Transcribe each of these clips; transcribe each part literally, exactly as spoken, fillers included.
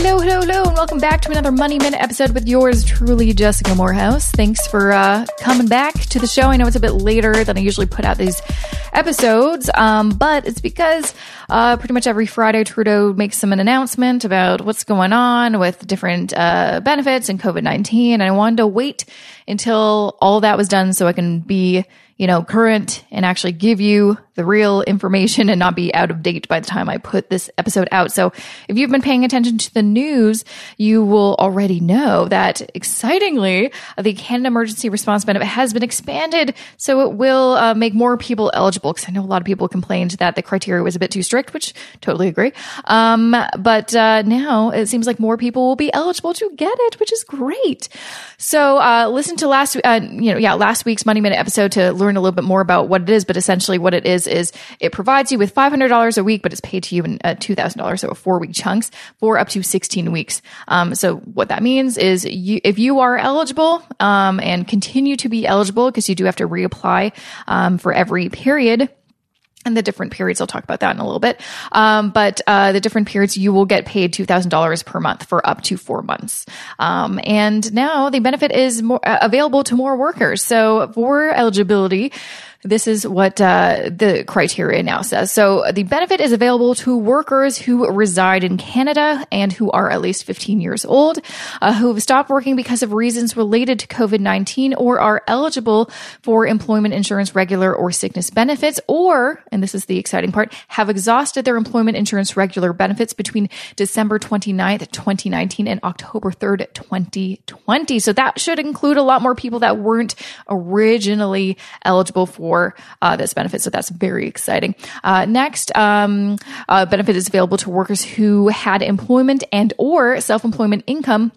Hello, hello, hello, and welcome back to another Money Minute episode with yours truly, Jessica Morehouse. Thanks for uh, coming back to the show. I know it's a bit later than I usually put out these episodes, um, but it's because uh, pretty much every Friday, Trudeau makes some an announcement about what's going on with different uh, benefits and COVID nineteen, and I wanted to wait until all that was done so I can be, you know, current and actually give you the real information and not be out of date by the time I put this episode out. So if you've been paying attention to the news, you will already know that, excitingly, the Canada Emergency Response Benefit has been expanded, so it will uh, make more people eligible, because I know a lot of people complained that the criteria was a bit too strict, which totally agree. Um, but uh, now it seems like more people will be eligible to get it, which is great. So uh, listen to last, uh, you know, yeah, last week's Money Minute episode to learn a little bit more about what it is, but essentially what it is is it provides you with five hundred dollars a week, but it's paid to you in uh, two thousand dollars, so four-week chunks for up to sixteen weeks. Um, so what that means is you, if you are eligible um, and continue to be eligible, because you do have to reapply um, for every period, and the different periods, I'll talk about that in a little bit. Um, but uh, the different periods, you will get paid two thousand dollars per month for up to four months. Um, and now the benefit is more uh, available to more workers. So for eligibility, this is what uh, the criteria now says. So the benefit is available to workers who reside in Canada and who are at least fifteen years old, uh, who have stopped working because of reasons related to COVID nineteen, or are eligible for employment insurance, regular or sickness benefits, or, and this is the exciting part, have exhausted their employment insurance regular benefits between December twenty-ninth, twenty nineteen and October third, twenty twenty. So that should include a lot more people that weren't originally eligible for for uh, this benefit. So that's very exciting. Uh, next, um, uh, benefit is available to workers who had employment and or self-employment income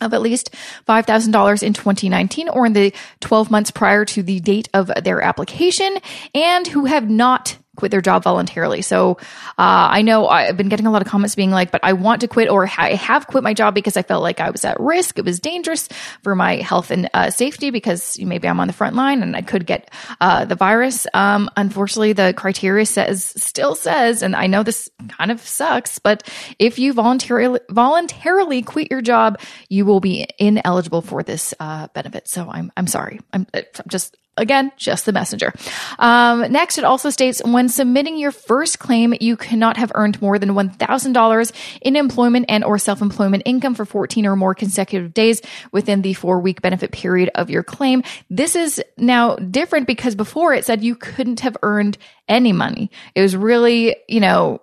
of at least five thousand dollars in twenty nineteen or in the twelve months prior to the date of their application, and who have not quit their job voluntarily. So uh, I know I've been getting a lot of comments being like, but I want to quit, or I have quit my job because I felt like I was at risk. It was dangerous for my health and uh, safety, because maybe I'm on the front line and I could get uh, the virus. Um, unfortunately, the criteria says, still says, and I know this kind of sucks, but if you voluntarily, voluntarily quit your job, you will be ineligible for this uh, benefit. So I'm, I'm sorry. I'm, I'm just... Again, just the messenger. Um, next, it also states when submitting your first claim, you cannot have earned more than one thousand dollars in employment and or self-employment income for fourteen or more consecutive days within the four-week benefit period of your claim. This is now different, because before it said you couldn't have earned any money. It was really, you know,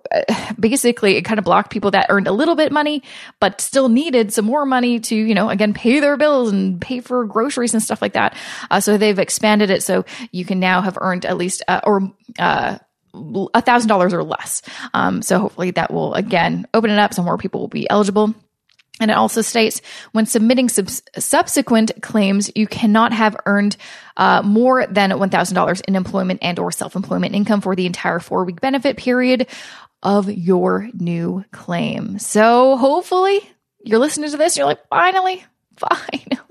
basically it kind of blocked people that earned a little bit money, but still needed some more money to, you know, again, pay their bills and pay for groceries and stuff like that. Uh, so they've expanded it. So you can now have earned at least, uh, or, uh, a thousand dollars or less. Um, so hopefully that will again open it up so more people will be eligible. And it also states when submitting sub- subsequent claims, you cannot have earned uh, more than one thousand dollars in employment and or self-employment income for the entire four-week benefit period of your new claim. So hopefully you're listening to this, you're like, finally, finally,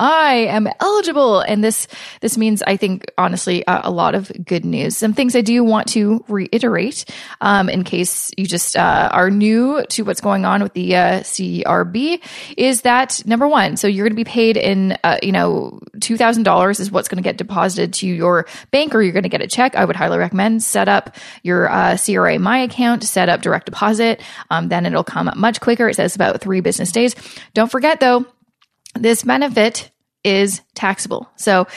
I am eligible. And this this means, I think, honestly, uh, a lot of good news. Some things I do want to reiterate um, in case you just uh, are new to what's going on with the uh, C R B is that, number one, so you're going to be paid in, uh, you know, two thousand dollars is what's going to get deposited to your bank, or you're going to get a check. I would highly recommend set up your uh, C R A My Account, set up direct deposit. Um, then it'll come up much quicker. It says about three business days. Don't forget, though, this benefit is taxable. So,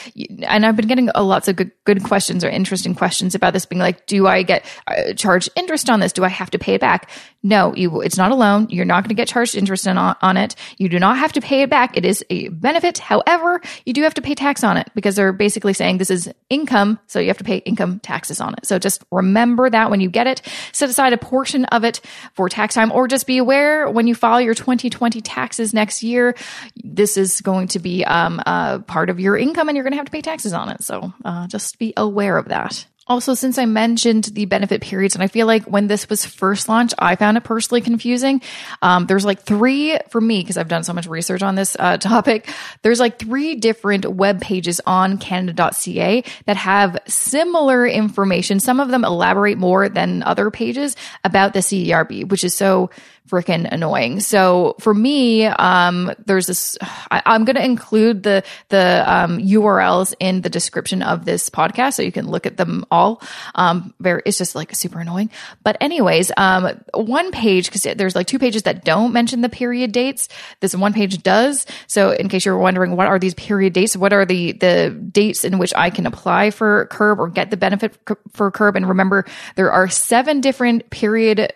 and I've been getting lots of good, good questions or interesting questions about this being like, do I get uh, charged interest on this? Do I have to pay it back? No, you, it's not a loan. You're not going to get charged interest on, on it. You do not have to pay it back. It is a benefit. However, you do have to pay tax on it, because they're basically saying this is income. So you have to pay income taxes on it. So just remember that when you get it, set aside a portion of it for tax time, or just be aware when you file your twenty twenty taxes next year, this is going to be, um, Uh, part of your income, and you're going to have to pay taxes on it. So uh, just be aware of that. Also, since I mentioned the benefit periods, and I feel like when this was first launched, I found it personally confusing. Um, there's like three for me, because I've done so much research on this uh, topic. There's like three different web pages on Canada dot C A that have similar information. Some of them elaborate more than other pages about the C R B, which is so freaking annoying. So for me, um, there's this, I, I'm going to include the, the, um, U R Ls in the description of this podcast, so you can look at them all. Um, very, it's just like super annoying, but anyways, um, one page, cause there's like two pages that don't mention the period dates. This one page does. So in case you're wondering, what are these period dates? What are the, the dates in which I can apply for CURB or get the benefit for CURB? And remember, there are seven different period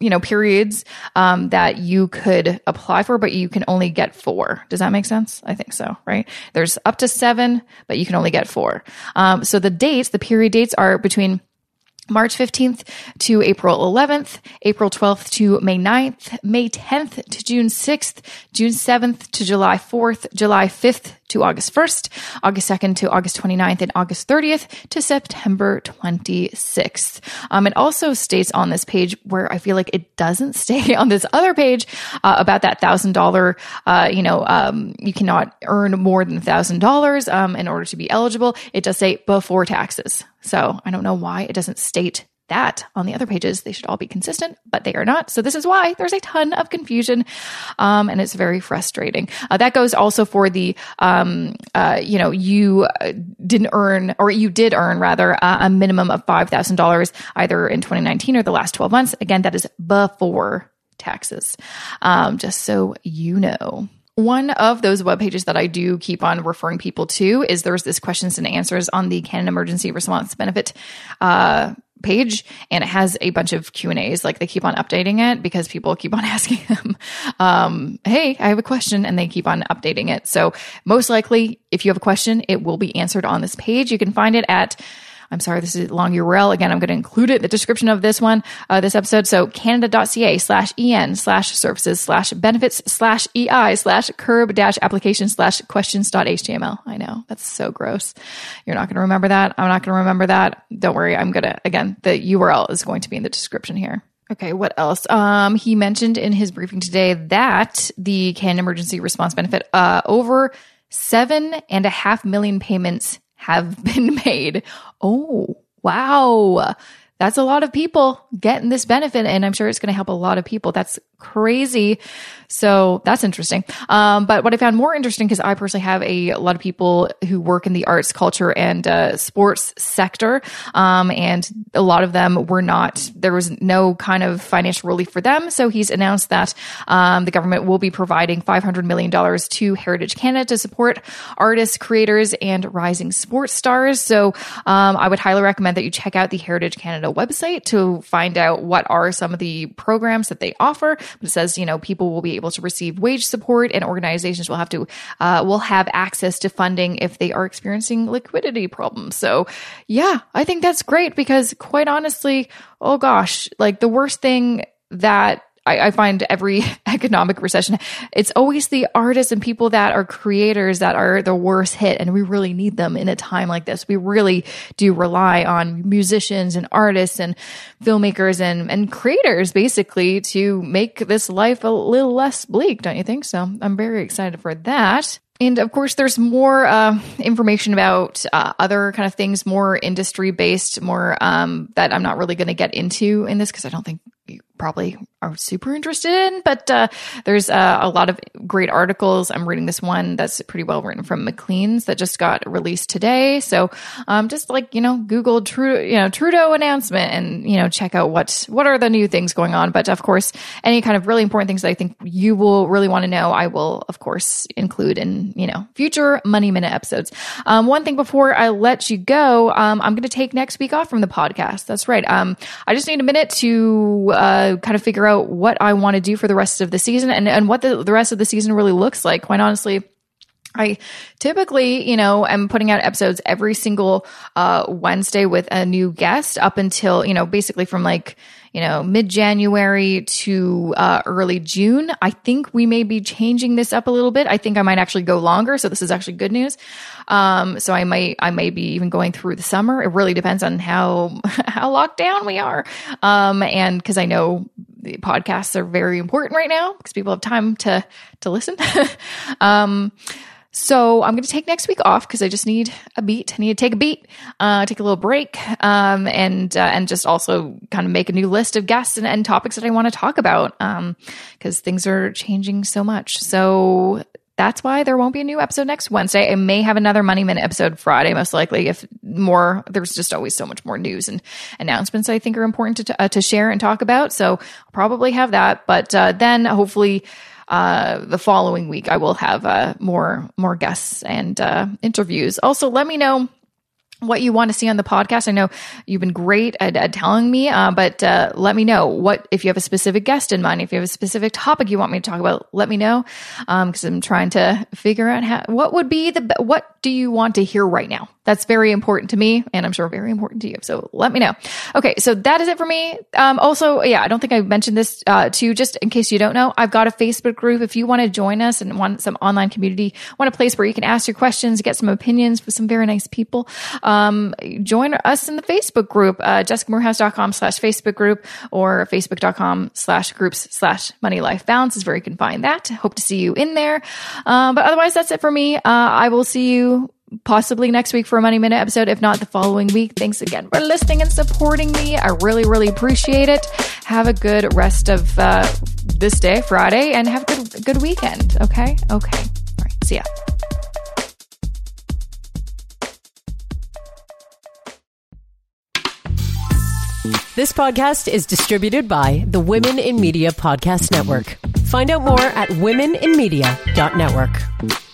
you know, periods, um, that you could apply for, but you can only get four. Does that make sense? I think so, right? There's up to seven, but you can only get four. Um, so the dates, the period dates are between March fifteenth to April eleventh, April twelfth to May ninth, May tenth to June sixth, June seventh to July fourth, July fifth to August first, August second to August twenty-ninth, and August thirtieth to September twenty-sixth. Um, it also states on this page, where I feel like it doesn't stay on this other page, uh, about that one thousand dollars, uh, you know, um, you cannot earn more than one thousand dollars um, in order to be eligible. It does say before taxes. So I don't know why it doesn't state that on the other pages. They should all be consistent, but they are not. So this is why there's a ton of confusion. Um, and it's very frustrating. Uh, that goes also for the, um, uh, you know, you didn't earn, or you did earn rather uh, a minimum of five thousand dollars either in twenty nineteen or the last twelve months. Again, that is before taxes. Um, just so you know. One of those web pages that I do keep on referring people to is there's this questions and answers on the Canada Emergency Response Benefit uh, page, and it has a bunch of Q and A's. Like, they keep on updating it because people keep on asking them, um, hey, I have a question, and they keep on updating it. So most likely, if you have a question, it will be answered on this page. You can find it at, I'm sorry, this is a long U R L. Again, I'm going to include it in the description of this one, uh, this episode. So canada.ca slash en slash services slash benefits slash ei slash curb dash application slash questions.html. I know, that's so gross. You're not going to remember that. I'm not going to remember that. Don't worry. I'm going to, again, the U R L is going to be in the description here. Okay, what else? Um, he mentioned in his briefing today that the Canada Emergency Response Benefit, uh, over seven and a half million payments have been made. Oh, wow. That's a lot of people getting this benefit, and I'm sure it's going to help a lot of people. That's crazy. So that's interesting. Um, but what I found more interesting, because I personally have a, a lot of people who work in the arts, culture, and uh, sports sector, um, and a lot of them were not, there was no kind of financial relief for them. So he's announced that um, the government will be providing five hundred million dollars to Heritage Canada to support artists, creators, and rising sports stars. So um, I would highly recommend that you check out the Heritage Canada website to find out what are some of the programs that they offer. It says, you know, people will be able to receive wage support, and organizations will have to, uh, will have access to funding if they are experiencing liquidity problems. So yeah, I think that's great, because quite honestly, oh gosh, like the worst thing that I, I find every economic recession, it's always the artists and people that are creators that are the worst hit. And we really need them in a time like this. We really do rely on musicians and artists and filmmakers and, and creators basically to make this life a little less bleak, don't you think? So I'm very excited for that. And of course, there's more uh, information about uh, other kind of things, more industry-based, more um, that I'm not really going to get into in this because I don't think you probably are super interested in. But uh, there's uh, a lot of great articles. I'm reading this one that's pretty well written from Maclean's that just got released today. So um, just like, you know, Google Trudeau, you know, Trudeau announcement and, you know, check out what, what are the new things going on. But of course, any kind of really important things that I think you will really want to know, I will, of course, include in, you know, future Money Minute episodes. Um, one thing before I let you go, um, I'm going to take next week off from the podcast. That's right. Um, I just need a minute to uh, kind of figure out what I want to do for the rest of the season and, and what the, the rest of the season really looks like. Quite honestly, I typically, you know, am putting out episodes every single uh, Wednesday with a new guest up until, you know, basically from like, you know, mid-January to uh, early June. I think we may be changing this up a little bit. I think I might actually go longer. So this is actually good news. Um, so I might, I may be even going through the summer. It really depends on how, how locked down we are. Um, and cause I know the podcasts are very important right now because people have time to, to listen. um, So I'm going to take next week off because I just need a beat. I need to take a beat, uh, take a little break, um, and uh, and just also kind of make a new list of guests and, and topics that I want to talk about um, because things are changing so much. So that's why there won't be a new episode next Wednesday. I may have another Money Minute episode Friday, most likely, if more, there's just always so much more news and announcements I think are important to, t- uh, to share and talk about. So I'll probably have that. But uh, then hopefully uh, the following week, I will have uh, more, more guests and uh, interviews. Also, let me know what you want to see on the podcast. I know you've been great at, at telling me, uh, but uh, let me know what, if you have a specific guest in mind, if you have a specific topic you want me to talk about, let me know. Um, cause I'm trying to figure out how, what would be the, what do you want to hear right now? That's very important to me, and I'm sure very important to you. So let me know. Okay. So that is it for me. Um, also, yeah, I don't think I mentioned this uh, too, just in case you don't know, I've got a Facebook group. If you want to join us and want some online community, want a place where you can ask your questions, get some opinions with some very nice people, um, Um, join us in the Facebook group, uh, jessicamorehouse.com slash Facebook group or facebook.com slash groups slash money life balance is where you can find that. Hope to see you in there. Um, but otherwise that's it for me. Uh, I will see you possibly next week for a Money Minute episode, if not the following week. Thanks again for listening and supporting me. I really, really appreciate it. Have a good rest of, uh, this day, Friday, and have a good, good weekend. Okay. Okay. All right. See ya. This podcast is distributed by the Women in Media Podcast Network. Find out more at women in media dot network.